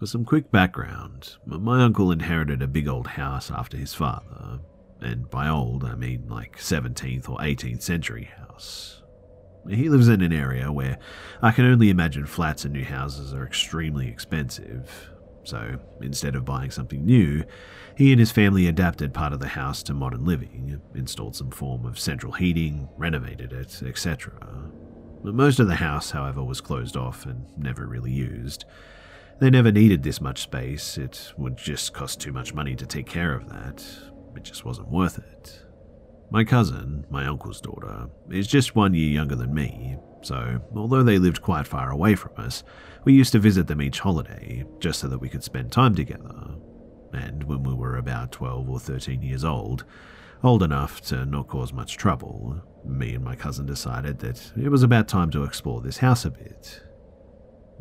For some quick background, my uncle inherited a big old house after his father, and by old I mean like 17th or 18th century house. He lives in an area where I can only imagine flats and new houses are extremely expensive, so instead of buying something new, he and his family adapted part of the house to modern living, installed some form of central heating, renovated it, etc. Most of the house, however, was closed off and never really used. They never needed this much space, it would just cost too much money to take care of that. It just wasn't worth it. My cousin, my uncle's daughter, is just 1 year younger than me, so although they lived quite far away from us, we used to visit them each holiday just so that we could spend time together. And when we were about 12 or 13 years old enough to not cause much trouble, me and my cousin decided that it was about time to explore this house a bit.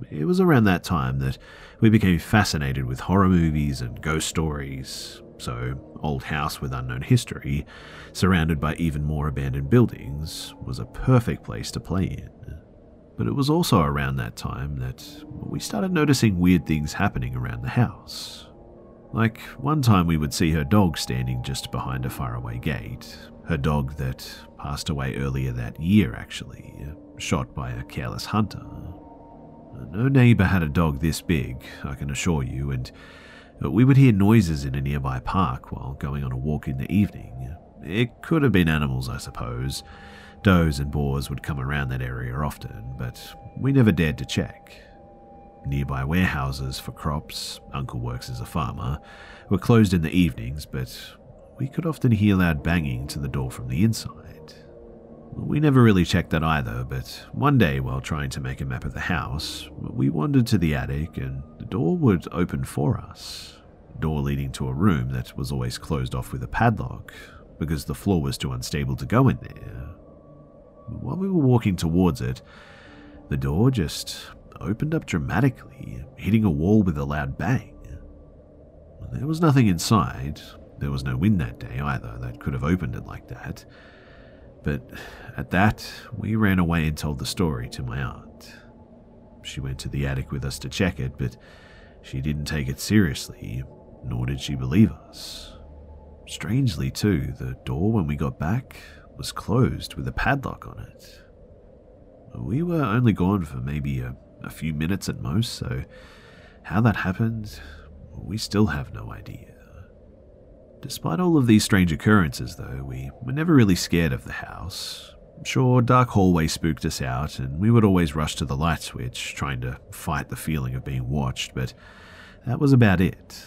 It was around that time that we became fascinated with horror movies and ghost stories, so old house with unknown history, surrounded by even more abandoned buildings, was a perfect place to play in. But it was also around that time that we started noticing weird things happening around the house. Like, one time we would see her dog standing just behind a faraway gate, her dog that passed away earlier that year actually, shot by a careless hunter. No neighbour had a dog this big, I can assure you, and we would hear noises in a nearby park while going on a walk in the evening. It could have been animals, I suppose. Does and boars would come around that area often, but we never dared to check. Nearby warehouses for crops, Uncle works as a farmer, were closed in the evenings, but we could often hear loud banging to the door from the inside. We never really checked that either, but one day while trying to make a map of the house, we wandered to the attic and the door would open for us. A door leading to a room that was always closed off with a padlock, because the floor was too unstable to go in there. While we were walking towards it, the door just opened up dramatically, hitting a wall with a loud bang. There was nothing inside. There was no wind that day either that could have opened it like that. But at that, we ran away and told the story to my aunt. She went to the attic with us to check it, but she didn't take it seriously, nor did she believe us. Strangely too, the door when we got back was closed with a padlock on it. We were only gone for maybe a few minutes at most, so how that happened, we still have no idea. Despite all of these strange occurrences, though, we were never really scared of the house. Sure, dark hallways spooked us out, and we would always rush to the light switch, trying to fight the feeling of being watched, but that was about it.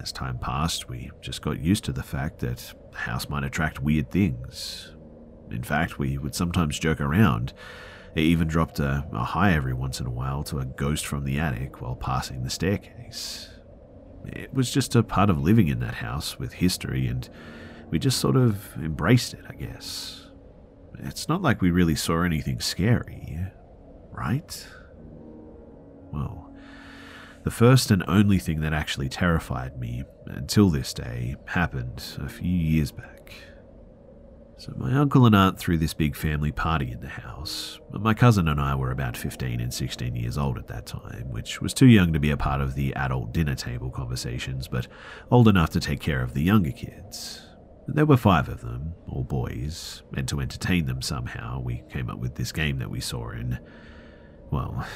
As time passed, we just got used to the fact that the house might attract weird things. In fact, we would sometimes joke around. It even dropped a hi every once in a while to a ghost from the attic while passing the staircase. It was just a part of living in that house with history, and we just sort of embraced it, I guess. It's not like we really saw anything scary, right? Well, the first and only thing that actually terrified me, until this day, happened a few years back. So my uncle and aunt threw this big family party in the house. My cousin and I were about 15 and 16 years old at that time, which was too young to be a part of the adult dinner table conversations, but old enough to take care of the younger kids. There were 5 of them, all boys, and to entertain them somehow, we came up with this game that we saw in... well,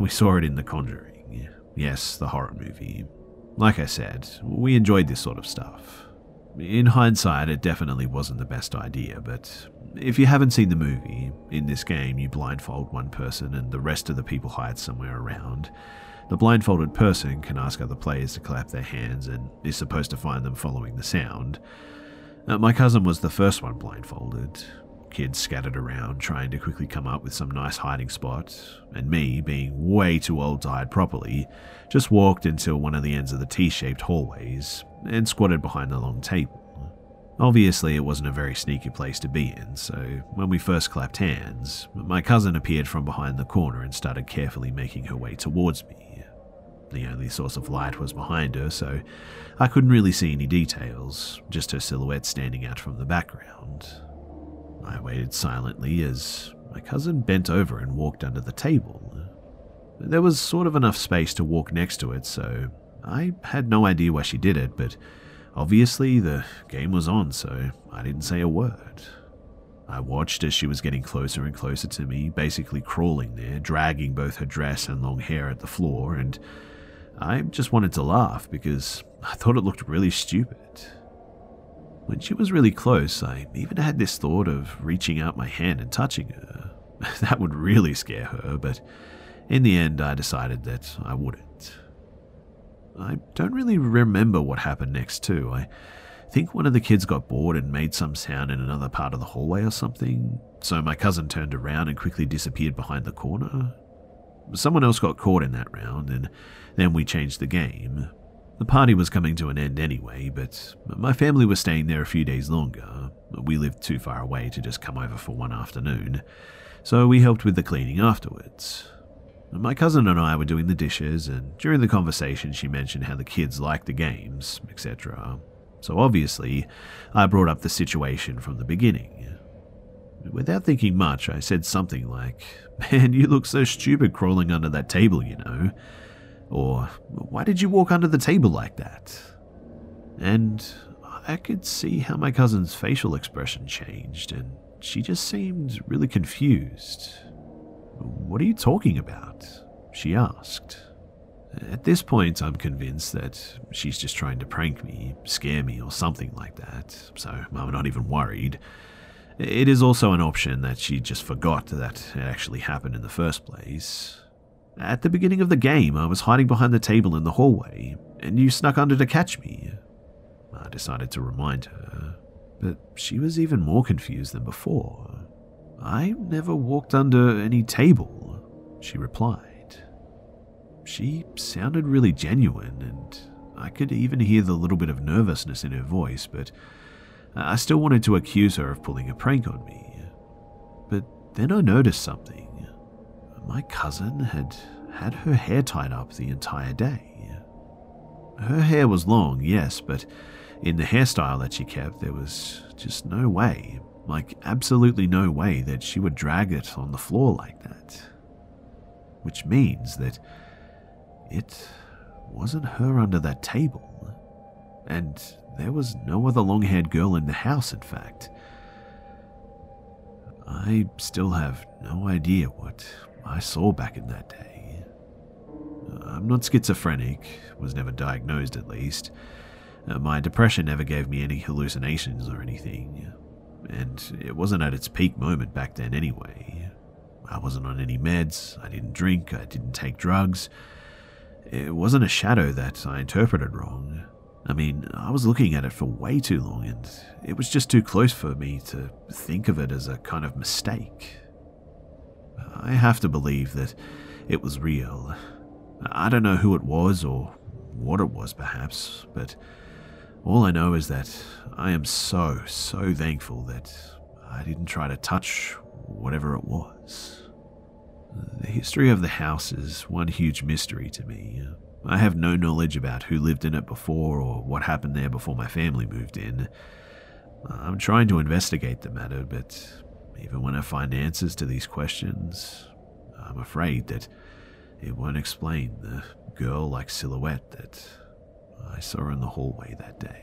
we saw it in The Conjuring. Yes, the horror movie. Like I said, we enjoyed this sort of stuff. In hindsight, it definitely wasn't the best idea, but if you haven't seen the movie, in this game you blindfold one person and the rest of the people hide somewhere around. The blindfolded person can ask other players to clap their hands and is supposed to find them following the sound. My cousin was the first one blindfolded, kids scattered around trying to quickly come up with some nice hiding spot, and me, being way too old to hide properly, just walked until one of the ends of the T-shaped hallways and squatted behind the long table. Obviously, it wasn't a very sneaky place to be in, so when we first clapped hands, my cousin appeared from behind the corner and started carefully making her way towards me. The only source of light was behind her, so I couldn't really see any details, just her silhouette standing out from the background. I waited silently as my cousin bent over and walked under the table. There was sort of enough space to walk next to it, so I had no idea why she did it, but obviously the game was on, so I didn't say a word. I watched as she was getting closer and closer to me, basically crawling there, dragging both her dress and long hair at the floor, and I just wanted to laugh because I thought it looked really stupid. When she was really close, I even had this thought of reaching out my hand and touching her. That would really scare her, but in the end I decided that I wouldn't. I don't really remember what happened next too. I think one of the kids got bored and made some sound in another part of the hallway or something, so my cousin turned around and quickly disappeared behind the corner. Someone else got caught in that round, and then we changed the game. The party was coming to an end anyway, but my family was staying there a few days longer. We lived too far away to just come over for one afternoon, so we helped with the cleaning afterwards. My cousin and I were doing the dishes, and during the conversation she mentioned how the kids liked the games, etc. So obviously, I brought up the situation from the beginning. Without thinking much, I said something like, "Man, you look so stupid crawling under that table, you know." Or, "Why did you walk under the table like that?" And I could see how my cousin's facial expression changed, and she just seemed really confused. "What are you talking about?" she asked. At this point, I'm convinced that she's just trying to prank me, scare me, or something like that, so I'm not even worried. It is also an option that she just forgot that it actually happened in the first place. "At the beginning of the game, I was hiding behind the table in the hallway, and you snuck under to catch me," I decided to remind her, but she was even more confused than before. "I never walked under any table," she replied. She sounded really genuine, and I could even hear the little bit of nervousness in her voice, but I still wanted to accuse her of pulling a prank on me. But then I noticed something. My cousin had her hair tied up the entire day. Her hair was long, yes, but in the hairstyle that she kept, there was just no way, like absolutely no way, that she would drag it on the floor like that. Which means that it wasn't her under that table. And there was no other long-haired girl in the house, in fact. I still have no idea what I saw back in that day. I'm not schizophrenic, was never diagnosed at least. My depression never gave me any hallucinations or anything, and it wasn't at its peak moment back then anyway. I wasn't on any meds, I didn't drink, I didn't take drugs. It wasn't a shadow that I interpreted wrong. I mean, I was looking at it for way too long, and it was just too close for me to think of it as a kind of mistake. I have to believe that it was real. I don't know who it was or what it was perhaps, but all I know is that I am so, so thankful that I didn't try to touch whatever it was. The history of the house is one huge mystery to me. I have no knowledge about who lived in it before or what happened there before my family moved in. I'm trying to investigate the matter, but even when I find answers to these questions, I'm afraid that it won't explain the girl-like silhouette that I saw in the hallway that day.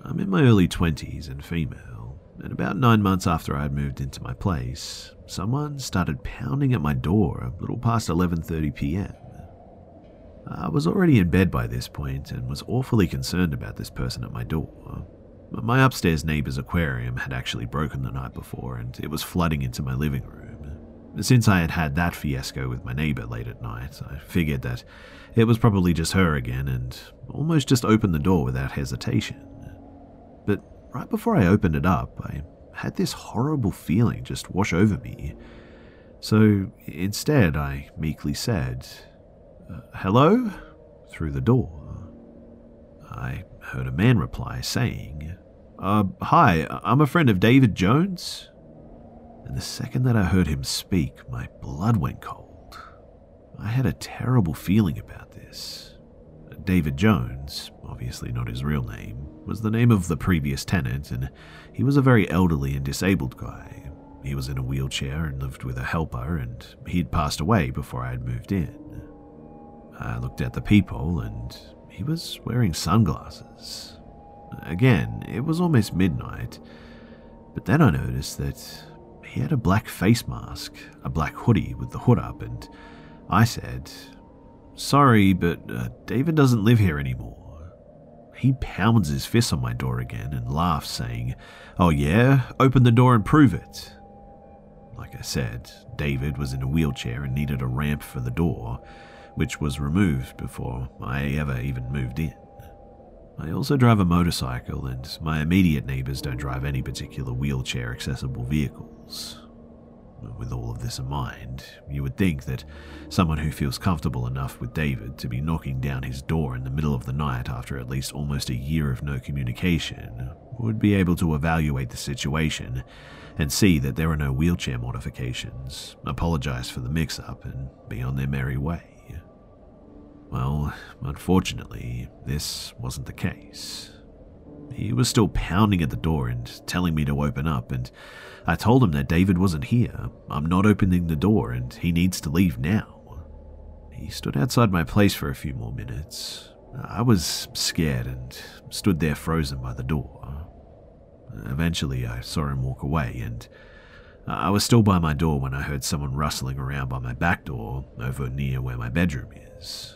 I'm in my early 20s and female, and about 9 months after I had moved into my place, someone started pounding at my door a little past 11:30 p.m. I was already in bed by this point and was awfully concerned about this person at my door. My upstairs neighbor's aquarium had actually broken the night before, and it was flooding into my living room. Since I had had that fiasco with my neighbor late at night, I figured that it was probably just her again and almost just opened the door without hesitation. But right before I opened it up, I had this horrible feeling just wash over me. So instead, I meekly said, "Hello?" through the door. I heard a man reply saying, "Hi, I'm a friend of David Jones." And the second that I heard him speak, my blood went cold. I had a terrible feeling about this. David Jones, obviously not his real name, was the name of the previous tenant, and he was a very elderly and disabled guy. He was in a wheelchair and lived with a helper, and he'd passed away before I had moved in. I looked at the peephole, and he was wearing sunglasses. Again, it was almost midnight, but then I noticed that he had a black face mask, a black hoodie with the hood up, and I said, "Sorry, but David doesn't live here anymore." He pounds his fist on my door again and laughs, saying, "Oh yeah? Open the door and prove it." Like I said, David was in a wheelchair and needed a ramp for the door, which was removed before I ever even moved in. I also drive a motorcycle, and my immediate neighbors don't drive any particular wheelchair-accessible vehicles. With all of this in mind, you would think that someone who feels comfortable enough with David to be knocking down his door in the middle of the night after at least almost a year of no communication would be able to evaluate the situation and see that there are no wheelchair modifications, apologize for the mix-up, and be on their merry way. Well, unfortunately, this wasn't the case. He was still pounding at the door and telling me to open up, and I told him that David wasn't here, I'm not opening the door, and he needs to leave now. He stood outside my place for a few more minutes. I was scared and stood there frozen by the door. Eventually, I saw him walk away, and I was still by my door when I heard someone rustling around by my back door over near where my bedroom is.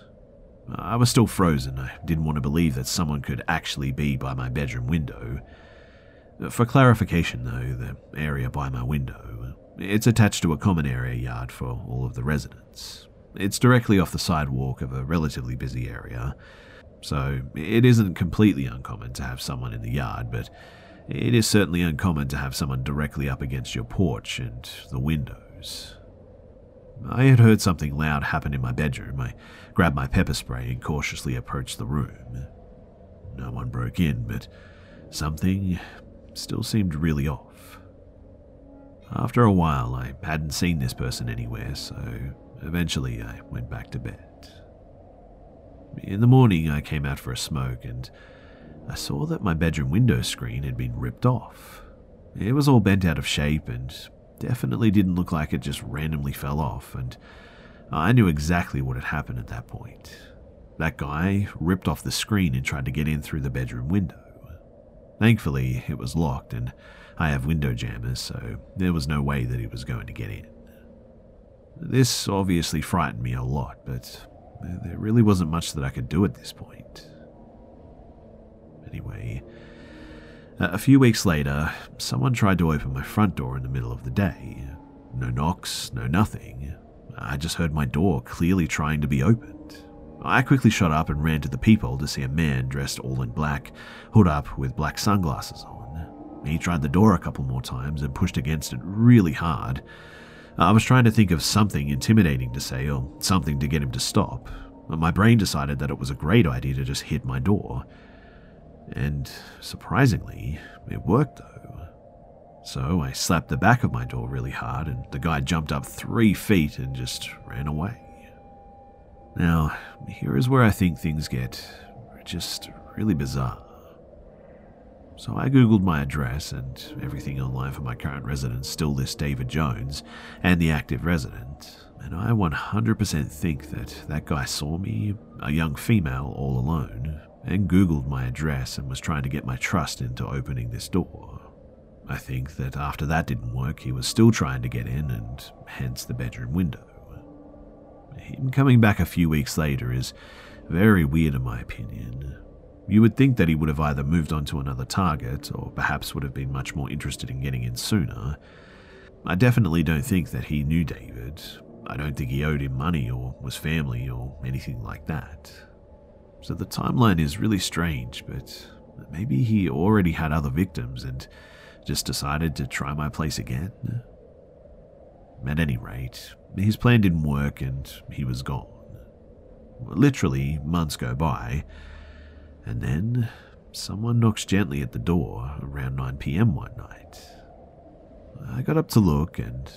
I was still frozen. I didn't want to believe that someone could actually be by my bedroom window. For clarification though, the area by my window, it's attached to a common area yard for all of the residents. It's directly off the sidewalk of a relatively busy area, so it isn't completely uncommon to have someone in the yard, but it is certainly uncommon to have someone directly up against your porch and the windows. I had heard something loud happen in my bedroom. I grabbed my pepper spray and cautiously approached the room. No one broke in, but something still seemed really off. After a while, I hadn't seen this person anywhere, so eventually I went back to bed. In the morning, I came out for a smoke, and I saw that my bedroom window screen had been ripped off. It was all bent out of shape and definitely didn't look like it just randomly fell off, and I knew exactly what had happened at that point. That guy ripped off the screen and tried to get in through the bedroom window. Thankfully, it was locked, and I have window jammers, so there was no way that he was going to get in. This obviously frightened me a lot, but There really wasn't much that I could do at this point. Anyway, a few weeks later, someone tried to open my front door in the middle of the day. No knocks, no nothing. I just heard my door clearly trying to be opened. I quickly shot up and ran to the peephole to see a man dressed all in black, hood up with black sunglasses on. He tried the door a couple more times and pushed against it really hard. I was trying to think of something intimidating to say or something to get him to stop. My brain decided that it was a great idea to just hit my door. And surprisingly, it worked though. So I slapped the back of my door really hard and the guy jumped up 3 feet and just ran away. Now, here is where I think things get just really bizarre. So I googled my address and everything online for my current residence still lists David Jones and the active resident, and I 100% think that guy saw me, a young female, all alone, and googled my address and was trying to get my trust into opening this door. I think that after that didn't work, he was still trying to get in, and hence the bedroom window. Him coming back a few weeks later is very weird in my opinion. You would think that he would have either moved on to another target, or perhaps would have been much more interested in getting in sooner. I definitely don't think that he knew David. I don't think he owed him money or was family or anything like that. So the timeline is really strange, but maybe he already had other victims and just decided to try my place again. At any rate, his plan didn't work and he was gone. Literally, months go by. And then, someone knocks gently at the door around 9 PM one night. I got up to look and,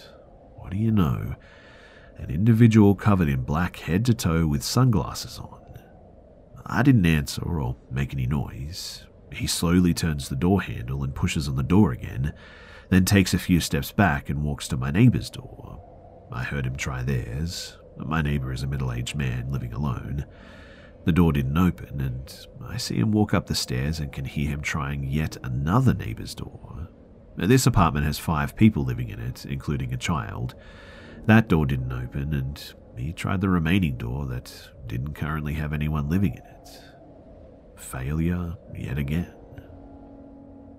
what do you know, an individual covered in black head to toe with sunglasses on. I didn't answer or make any noise. He slowly turns the door handle and pushes on the door again, then takes a few steps back and walks to my neighbor's door. I heard him try theirs. My neighbor is a middle-aged man living alone. The door didn't open, and I see him walk up the stairs and can hear him trying yet another neighbor's door. Now, this apartment has 5 people living in it, including a child. That door didn't open, and he tried the remaining door that didn't currently have anyone living in it. Failure yet again.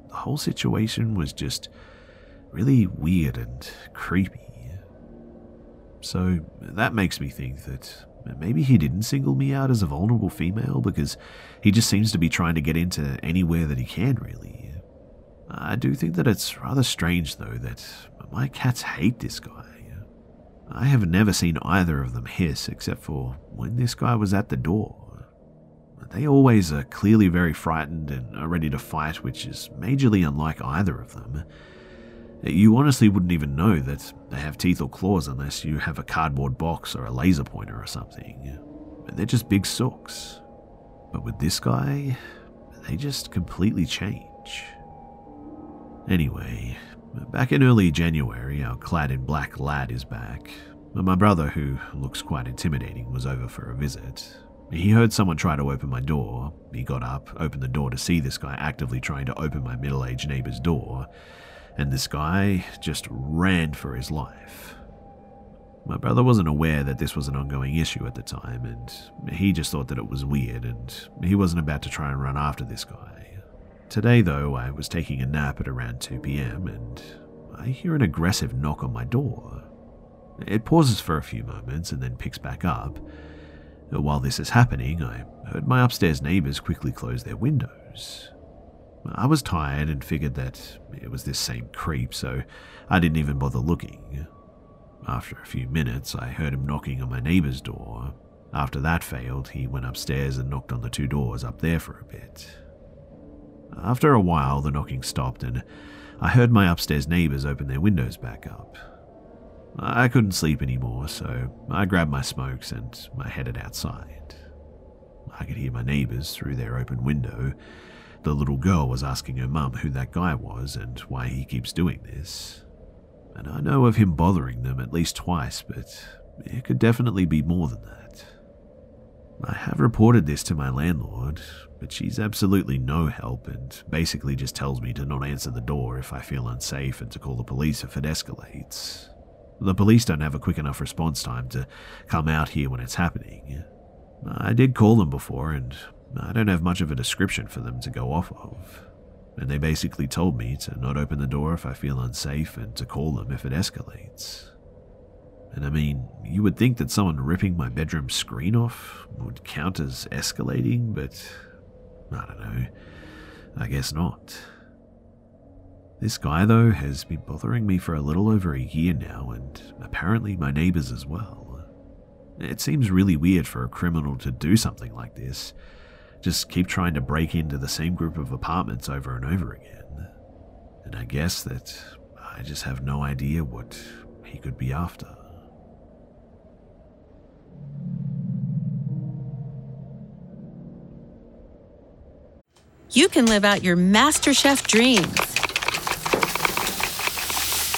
The whole situation was just really weird and creepy. So that makes me think that maybe he didn't single me out as a vulnerable female because he just seems to be trying to get into anywhere that he can, really. I do think that it's rather strange, though, that my cats hate this guy. I have never seen either of them hiss except for when this guy was at the door. They always are clearly very frightened and are ready to fight, which is majorly unlike either of them. You honestly wouldn't even know that they have teeth or claws unless you have a cardboard box or a laser pointer or something. They're just big sooks. But with this guy, they just completely change. Anyway, back in early January, our clad in black lad is back. My brother, who looks quite intimidating, was over for a visit. He heard someone try to open my door. He got up, opened the door to see this guy actively trying to open my middle-aged neighbor's door. And this guy just ran for his life. My brother wasn't aware that this was an ongoing issue at the time, and he just thought that it was weird, and he wasn't about to try and run after this guy. Today, though, I was taking a nap at around 2 PM, and I hear an aggressive knock on my door. It pauses for a few moments and then picks back up. While this is happening, I heard my upstairs neighbors quickly close their windows. I was tired and figured that it was this same creep, so I didn't even bother looking. After a few minutes, I heard him knocking on my neighbor's door. After that failed, he went upstairs and knocked on the 2 doors up there for a bit. After a while, the knocking stopped, and I heard my upstairs neighbors open their windows back up. I couldn't sleep anymore, so I grabbed my smokes and I headed outside. I could hear my neighbors through their open window. The little girl was asking her mum who that guy was and why he keeps doing this. And I know of him bothering them at least twice, but it could definitely be more than that. I have reported this to my landlord, but she's absolutely no help and basically just tells me to not answer the door if I feel unsafe and to call the police if it escalates. The police don't have a quick enough response time to come out here when it's happening. I did call them before, and I don't have much of a description for them to go off of. And they basically told me to not open the door if I feel unsafe and to call them if it escalates. And I mean, you would think that someone ripping my bedroom screen off would count as escalating, but I don't know. I guess not. This guy, though, has been bothering me for a little over a year now, and apparently my neighbors as well. It seems really weird for a criminal to do something like this. Just keep trying to break into the same group of apartments over and over again. And I guess that I just have no idea what he could be after. You can live out your MasterChef dreams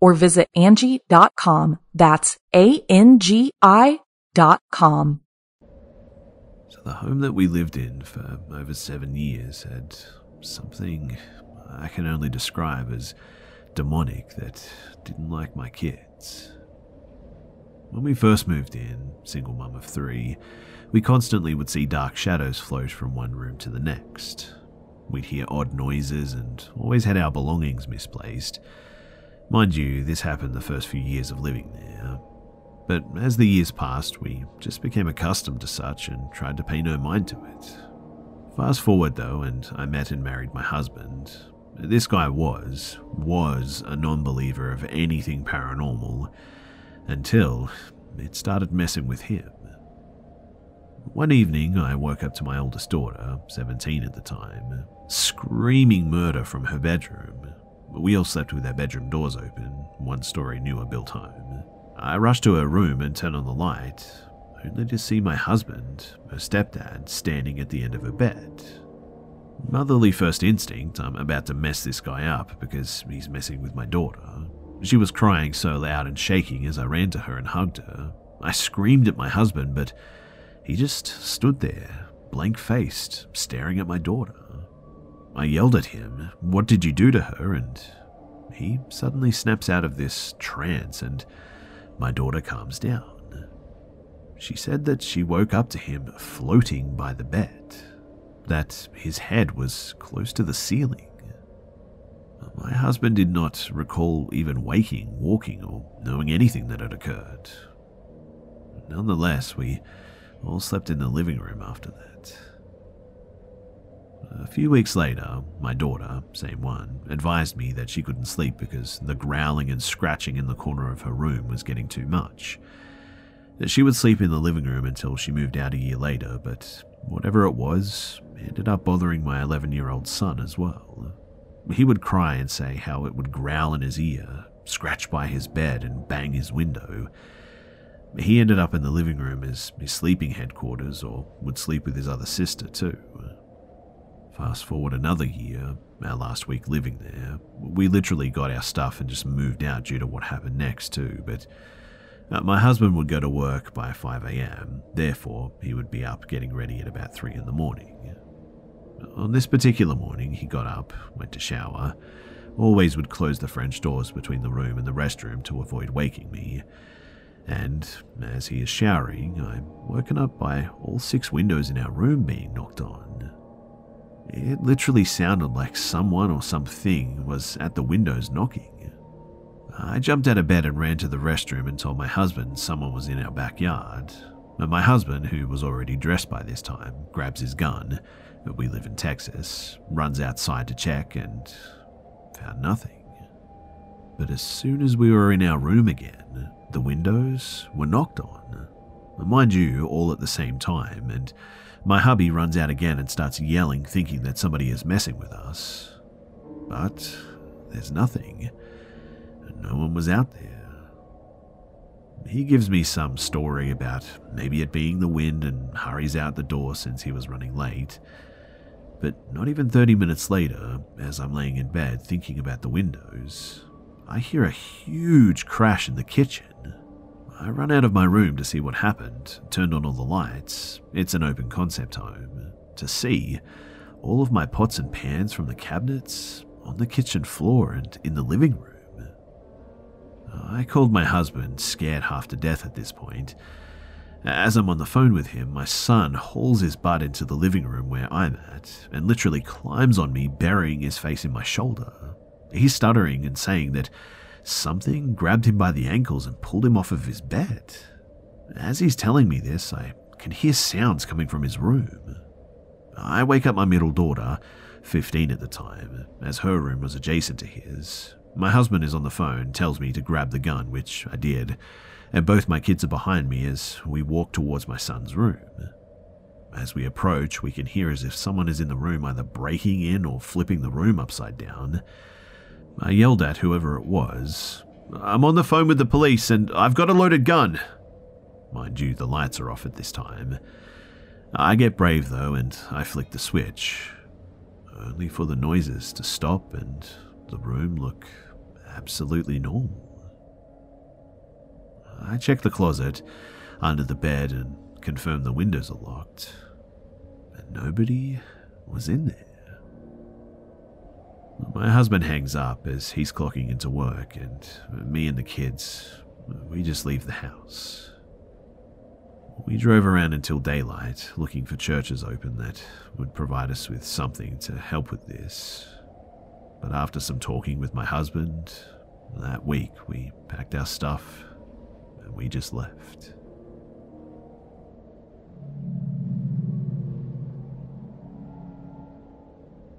or visit Angie.com. That's ANGI.com. So the home that we lived in for over 7 years had something I can only describe as demonic that didn't like my kids. When we first moved in, single mum of three, we constantly would see dark shadows float from one room to the next. We'd hear odd noises and always had our belongings misplaced. Mind you, this happened the first few years of living there. But as the years passed, we just became accustomed to such and tried to pay no mind to it. Fast forward though, and I met and married my husband. This guy was a non-believer of anything paranormal until it started messing with him. One evening, I woke up to my oldest daughter, 17 at the time, screaming murder from her bedroom. We all slept with our bedroom doors open, one story newer built home. I rushed to her room and turned on the light, only to see my husband, her stepdad, standing at the end of her bed. Motherly first instinct, I'm about to mess this guy up because he's messing with my daughter. She was crying so loud and shaking as I ran to her and hugged her. I screamed at my husband, but he just stood there, blank-faced, staring at my daughter. I yelled at him, "What did you do to her?" And he suddenly snaps out of this trance and my daughter calms down. She said that she woke up to him floating by the bed, that his head was close to the ceiling. My husband did not recall even waking, walking, or knowing anything that had occurred. Nonetheless, we all slept in the living room after that. A few weeks later, my daughter, same one, advised me that she couldn't sleep because the growling and scratching in the corner of her room was getting too much. She would sleep in the living room until she moved out a year later, but whatever it was, ended up bothering my 11-year-old son as well. He would cry and say how it would growl in his ear, scratch by his bed, and bang his window. He ended up in the living room as his sleeping headquarters, or would sleep with his other sister too. Fast forward another year, our last week living there, we literally got our stuff and just moved out due to what happened next too, but my husband would go to work by 5 a.m, therefore he would be up getting ready at about 3 in the morning. On this particular morning, he got up, went to shower, always would close the French doors between the room and the restroom to avoid waking me. And as he is showering, I'm woken up by all 6 windows in our room being knocked on. It literally sounded like someone or something was at the windows knocking. I jumped out of bed and ran to the restroom and told my husband someone was in our backyard. But my husband, who was already dressed by this time, grabs his gun, we live in Texas, runs outside to check and found nothing. But as soon as we were in our room again, the windows were knocked on. Mind you, all at the same time, and my hubby runs out again and starts yelling, thinking that somebody is messing with us. But there's nothing. No one was out there. He gives me some story about maybe it being the wind and hurries out the door since he was running late. But not even 30 minutes later, as I'm laying in bed thinking about the windows, I hear a huge crash in the kitchen. I run out of my room to see what happened, turned on all the lights, it's an open concept home, to see all of my pots and pans from the cabinets on the kitchen floor and in the living room. I called my husband, scared half to death at this point. As I'm on the phone with him, my son hauls his butt into the living room where I'm at and literally climbs on me, burying his face in my shoulder. He's stuttering and saying that something grabbed him by the ankles and pulled him off of his bed. As he's telling me this, I can hear sounds coming from his room. I wake up my middle daughter, 15 at the time, as her room was adjacent to his. My husband is on the phone, tells me to grab the gun, which I did, and both my kids are behind me as we walk towards my son's room. As we approach, we can hear as if someone is in the room either breaking in or flipping the room upside down. I yelled at whoever it was, "I'm on the phone with the police and I've got a loaded gun." Mind you, the lights are off at this time. I get brave though and I flick the switch, only for the noises to stop and the room look absolutely normal. I check the closet under the bed and confirm the windows are locked, and nobody was in there. My husband hangs up as he's clocking into work, and me and the kids, we just leave the house. We drove around until daylight, looking for churches open that would provide us with something to help with this. But after some talking with my husband, that week we packed our stuff and we just left.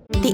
The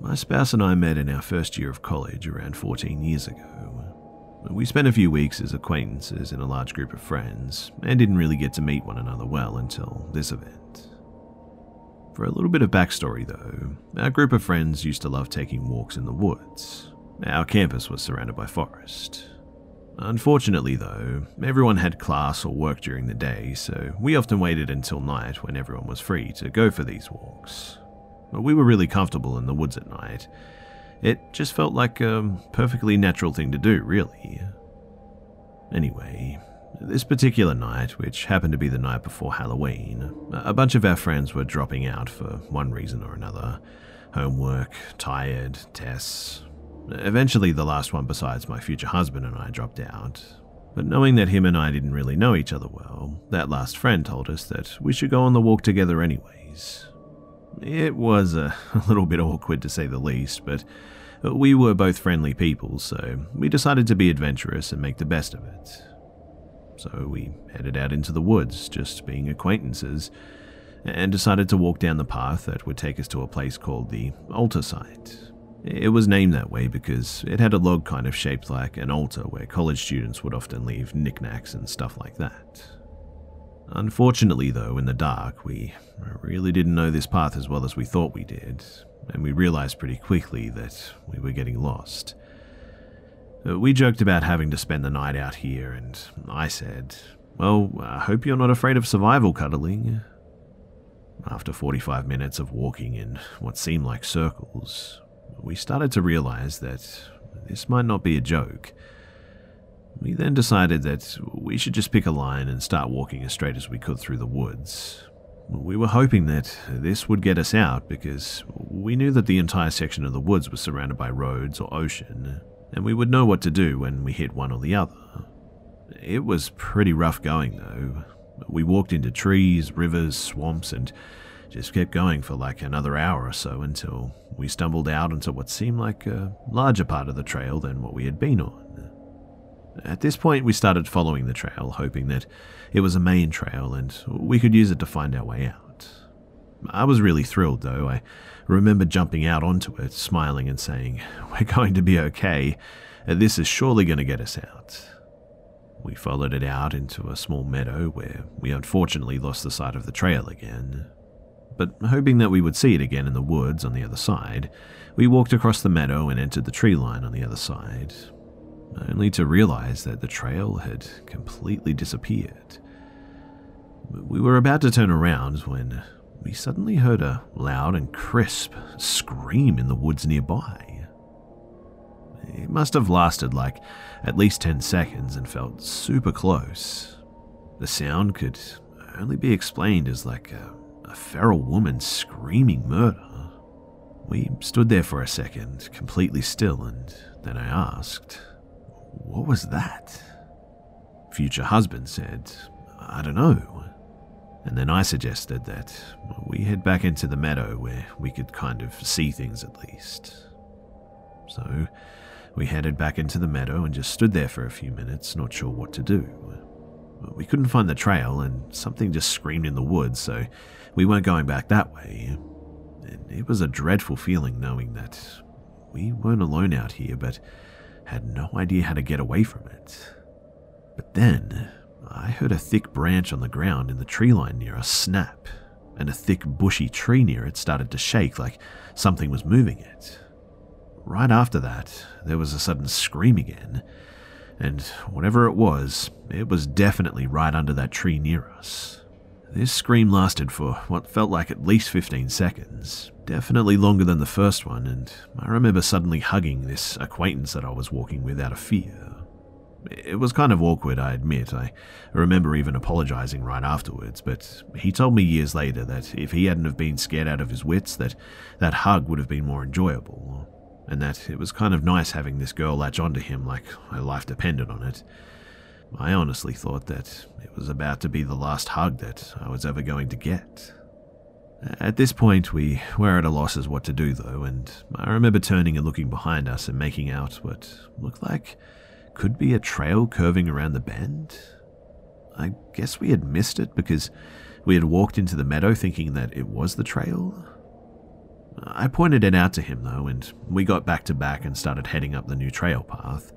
My spouse and I met in our first year of college around 14 years ago. We spent a few weeks as acquaintances in a large group of friends and didn't really get to meet one another well until this event. For a little bit of backstory though, our group of friends used to love taking walks in the woods. Our campus was surrounded by forest. Unfortunately though, everyone had class or work during the day, so we often waited until night when everyone was free to go for these walks. But we were really comfortable in the woods at night. It just felt like a perfectly natural thing to do, really. Anyway, this particular night, which happened to be the night before Halloween, a bunch of our friends were dropping out for one reason or another. Homework, tired, tests. Eventually the last one besides my future husband and I dropped out. But knowing that him and I didn't really know each other well, that last friend told us that we should go on the walk together anyways. It was a little bit awkward to say the least, but we were both friendly people, so we decided to be adventurous and make the best of it. So we headed out into the woods, just being acquaintances, and decided to walk down the path that would take us to a place called the Altar Site. It was named that way because it had a log kind of shaped like an altar where college students would often leave knickknacks and stuff like that. Unfortunately though, in the dark, we really didn't know this path as well as we thought we did, and we realized pretty quickly that we were getting lost. We joked about having to spend the night out here, and I said, "Well, I hope you're not afraid of survival cuddling." After 45 minutes of walking in what seemed like circles, we started to realize that this might not be a joke. We then decided that we should just pick a line and start walking as straight as we could through the woods. We were hoping that this would get us out because we knew that the entire section of the woods was surrounded by roads or ocean, and we would know what to do when we hit one or the other. It was pretty rough going though. We walked into trees, rivers, swamps, and just kept going for like another hour or so until we stumbled out onto what seemed like a larger part of the trail than what we had been on. At this point, we started following the trail, hoping that it was a main trail and we could use it to find our way out. I was really thrilled though. I remember jumping out onto it, smiling and saying, "We're going to be okay. This is surely going to get us out." We followed it out into a small meadow where we unfortunately lost the sight of the trail again. But hoping that we would see it again in the woods on the other side, we walked across the meadow and entered the tree line on the other side, only to realize that the trail had completely disappeared. We were about to turn around when we suddenly heard a loud and crisp scream in the woods nearby. It must have lasted like at least 10 seconds and felt super close. The sound could only be explained as like a feral woman screaming murder. We stood there for a second, completely still, and then I asked, "What was that?" Future husband said, "I don't know." And then I suggested that we head back into the meadow where we could kind of see things at least. So we headed back into the meadow and just stood there for a few minutes, not sure what to do. We couldn't find the trail and something just screamed in the woods, so we weren't going back that way. And it was a dreadful feeling knowing that we weren't alone out here, but had no idea how to get away from it. But then I heard a thick branch on the ground in the tree line near us snap, and a thick bushy tree near it started to shake like something was moving it. Right after that, there was a sudden scream again, and whatever it was definitely right under that tree near us. This scream lasted for what felt like at least 15 seconds, definitely longer than the first one, and I remember suddenly hugging this acquaintance that I was walking with out of fear. It was kind of awkward, I admit. I remember even apologizing right afterwards, but he told me years later that if he hadn't have been scared out of his wits, that hug would have been more enjoyable, and that it was kind of nice having this girl latch onto him like her life depended on it. I honestly thought that it was about to be the last hug that I was ever going to get. At this point, we were at a loss as what to do though, and I remember turning and looking behind us and making out what looked like could be a trail curving around the bend. I guess we had missed it because we had walked into the meadow thinking that it was the trail. I pointed it out to him though, and we got back to back and started heading up the new trail path.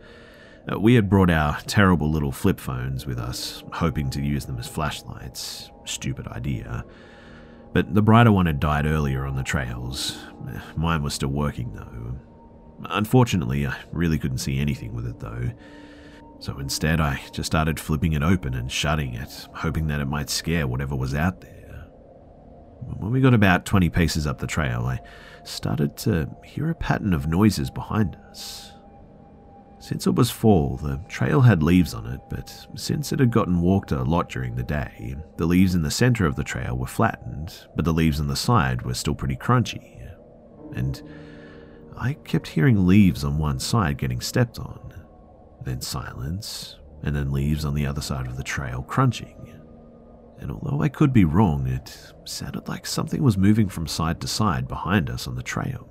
We had brought our terrible little flip phones with us, hoping to use them as flashlights. Stupid idea. But the brighter one had died earlier on the trails. Mine was still working though. Unfortunately, I really couldn't see anything with it though. So instead, I just started flipping it open and shutting it, hoping that it might scare whatever was out there. When we got about 20 paces up the trail, I started to hear a pattern of noises behind us. Since it was fall, the trail had leaves on it, but since it had gotten walked a lot during the day, the leaves in the center of the trail were flattened, but the leaves on the side were still pretty crunchy. And I kept hearing leaves on one side getting stepped on, then silence, and then leaves on the other side of the trail crunching. And although I could be wrong, it sounded like something was moving from side to side behind us on the trail.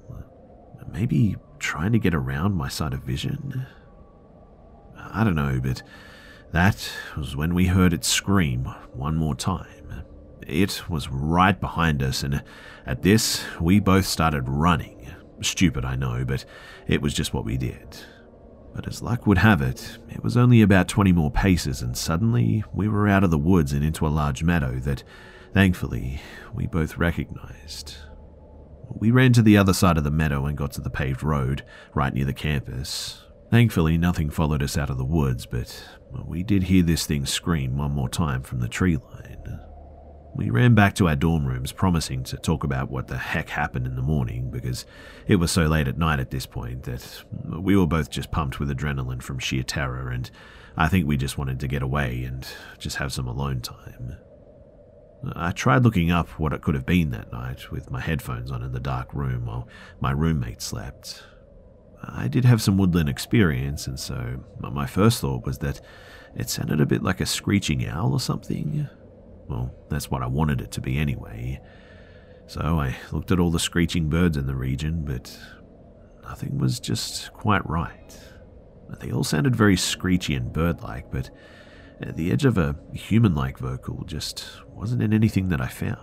Maybe trying to get around my side of vision? I don't know, but that was when we heard it scream one more time. It was right behind us, and at this, we both started running. Stupid, I know, but it was just what we did. But as luck would have it, it was only about 20 more paces and suddenly we were out of the woods and into a large meadow that, thankfully, we both recognized. We ran to the other side of the meadow and got to the paved road right near the campus. Thankfully, nothing followed us out of the woods, but we did hear this thing scream one more time from the tree line. We ran back to our dorm rooms, promising to talk about what the heck happened in the morning, because it was so late at night at this point that we were both just pumped with adrenaline from sheer terror, and I think we just wanted to get away and just have some alone time. I tried looking up what it could have been that night with my headphones on in the dark room while my roommate slept. I did have some woodland experience, and so my first thought was that it sounded a bit like a screeching owl or something. Well, that's what I wanted it to be anyway. So I looked at all the screeching birds in the region, but nothing was just quite right. They all sounded very screechy and bird-like, but the edge of a human-like vocal just wasn't in anything that I found.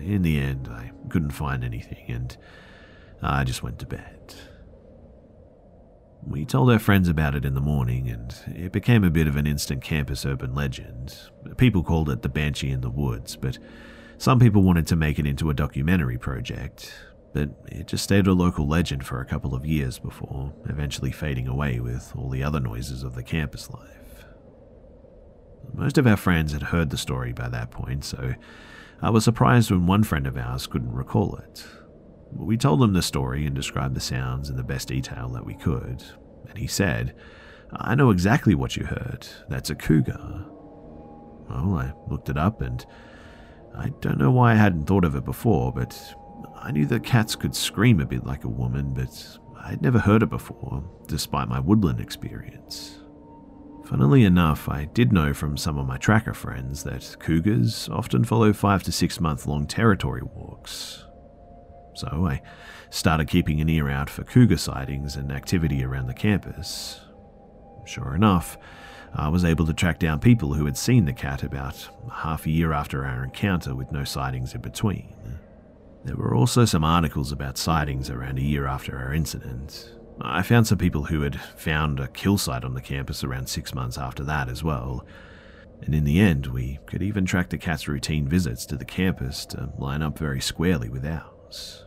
In the end, I couldn't find anything, and I just went to bed. We told our friends about it in the morning, and it became a bit of an instant campus urban legend. People called it the Banshee in the Woods, but some people wanted to make it into a documentary project, but it just stayed a local legend for a couple of years before eventually fading away with all the other noises of the campus life. Most of our friends had heard the story by that point, so I was surprised when one friend of ours couldn't recall it. We told him the story and described the sounds in the best detail that we could, and he said, "I know exactly what you heard. That's a cougar." Well, I looked it up, and I don't know why I hadn't thought of it before, but I knew that cats could scream a bit like a woman, but I'd never heard it before, despite my woodland experience. Funnily enough, I did know from some of my tracker friends that cougars often follow 5 to 6 month long territory walks. So I started keeping an ear out for cougar sightings and activity around the campus. Sure enough, I was able to track down people who had seen the cat about half a year after our encounter with no sightings in between. There were also some articles about sightings around a year after our incident. I found some people who had found a kill site on the campus around 6 months after that as well. And in the end, we could even track the cat's routine visits to the campus to line up very squarely with ours.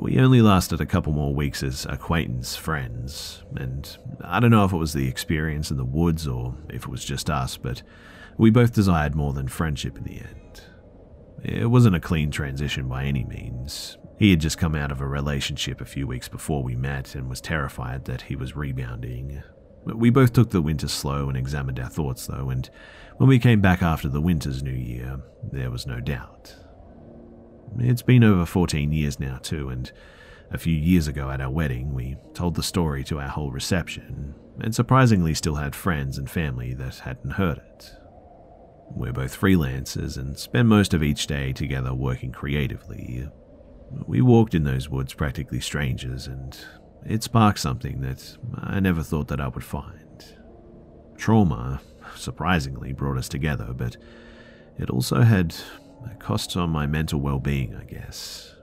We only lasted a couple more weeks as acquaintance friends, and I don't know if it was the experience in the woods or if it was just us, but we both desired more than friendship in the end. It wasn't a clean transition by any means. He had just come out of a relationship a few weeks before we met and was terrified that he was rebounding. We both took the winter slow and examined our thoughts though, and when we came back after the winter's new year, there was no doubt. It's been over 14 years now too, and a few years ago at our wedding, we told the story to our whole reception, and surprisingly still had friends and family that hadn't heard it. We're both freelancers and spend most of each day together working creatively. We walked in those woods practically strangers, and it sparked something that I never thought that I would find. Trauma, surprisingly, brought us together, but it also had a cost on my mental well-being, I guess.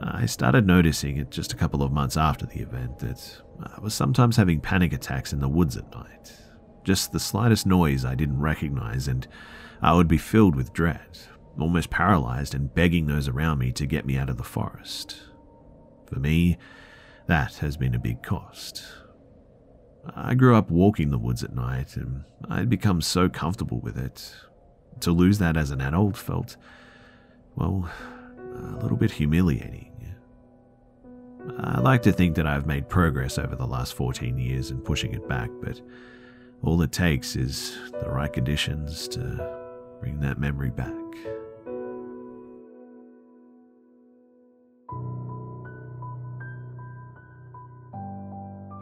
I started noticing it just a couple of months after the event that I was sometimes having panic attacks in the woods at night. Just the slightest noise I didn't recognize, and I would be filled with dread, almost paralyzed and begging those around me to get me out of the forest. For me, that has been a big cost. I grew up walking the woods at night, and I'd become so comfortable with it. To lose that as an adult felt, well, a little bit humiliating. I like to think that I've made progress over the last 14 years in pushing it back, but all it takes is the right conditions to bring that memory back.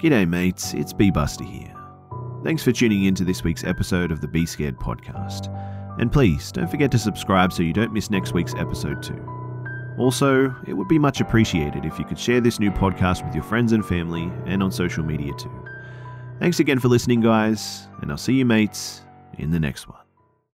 G'day mates, it's Be Buster here. Thanks for tuning in to this week's episode of the Be Scared podcast. And please, don't forget to subscribe so you don't miss next week's episode too. Also, it would be much appreciated if you could share this new podcast with your friends and family and on social media too. Thanks again for listening, guys, and I'll see you mates in the next one.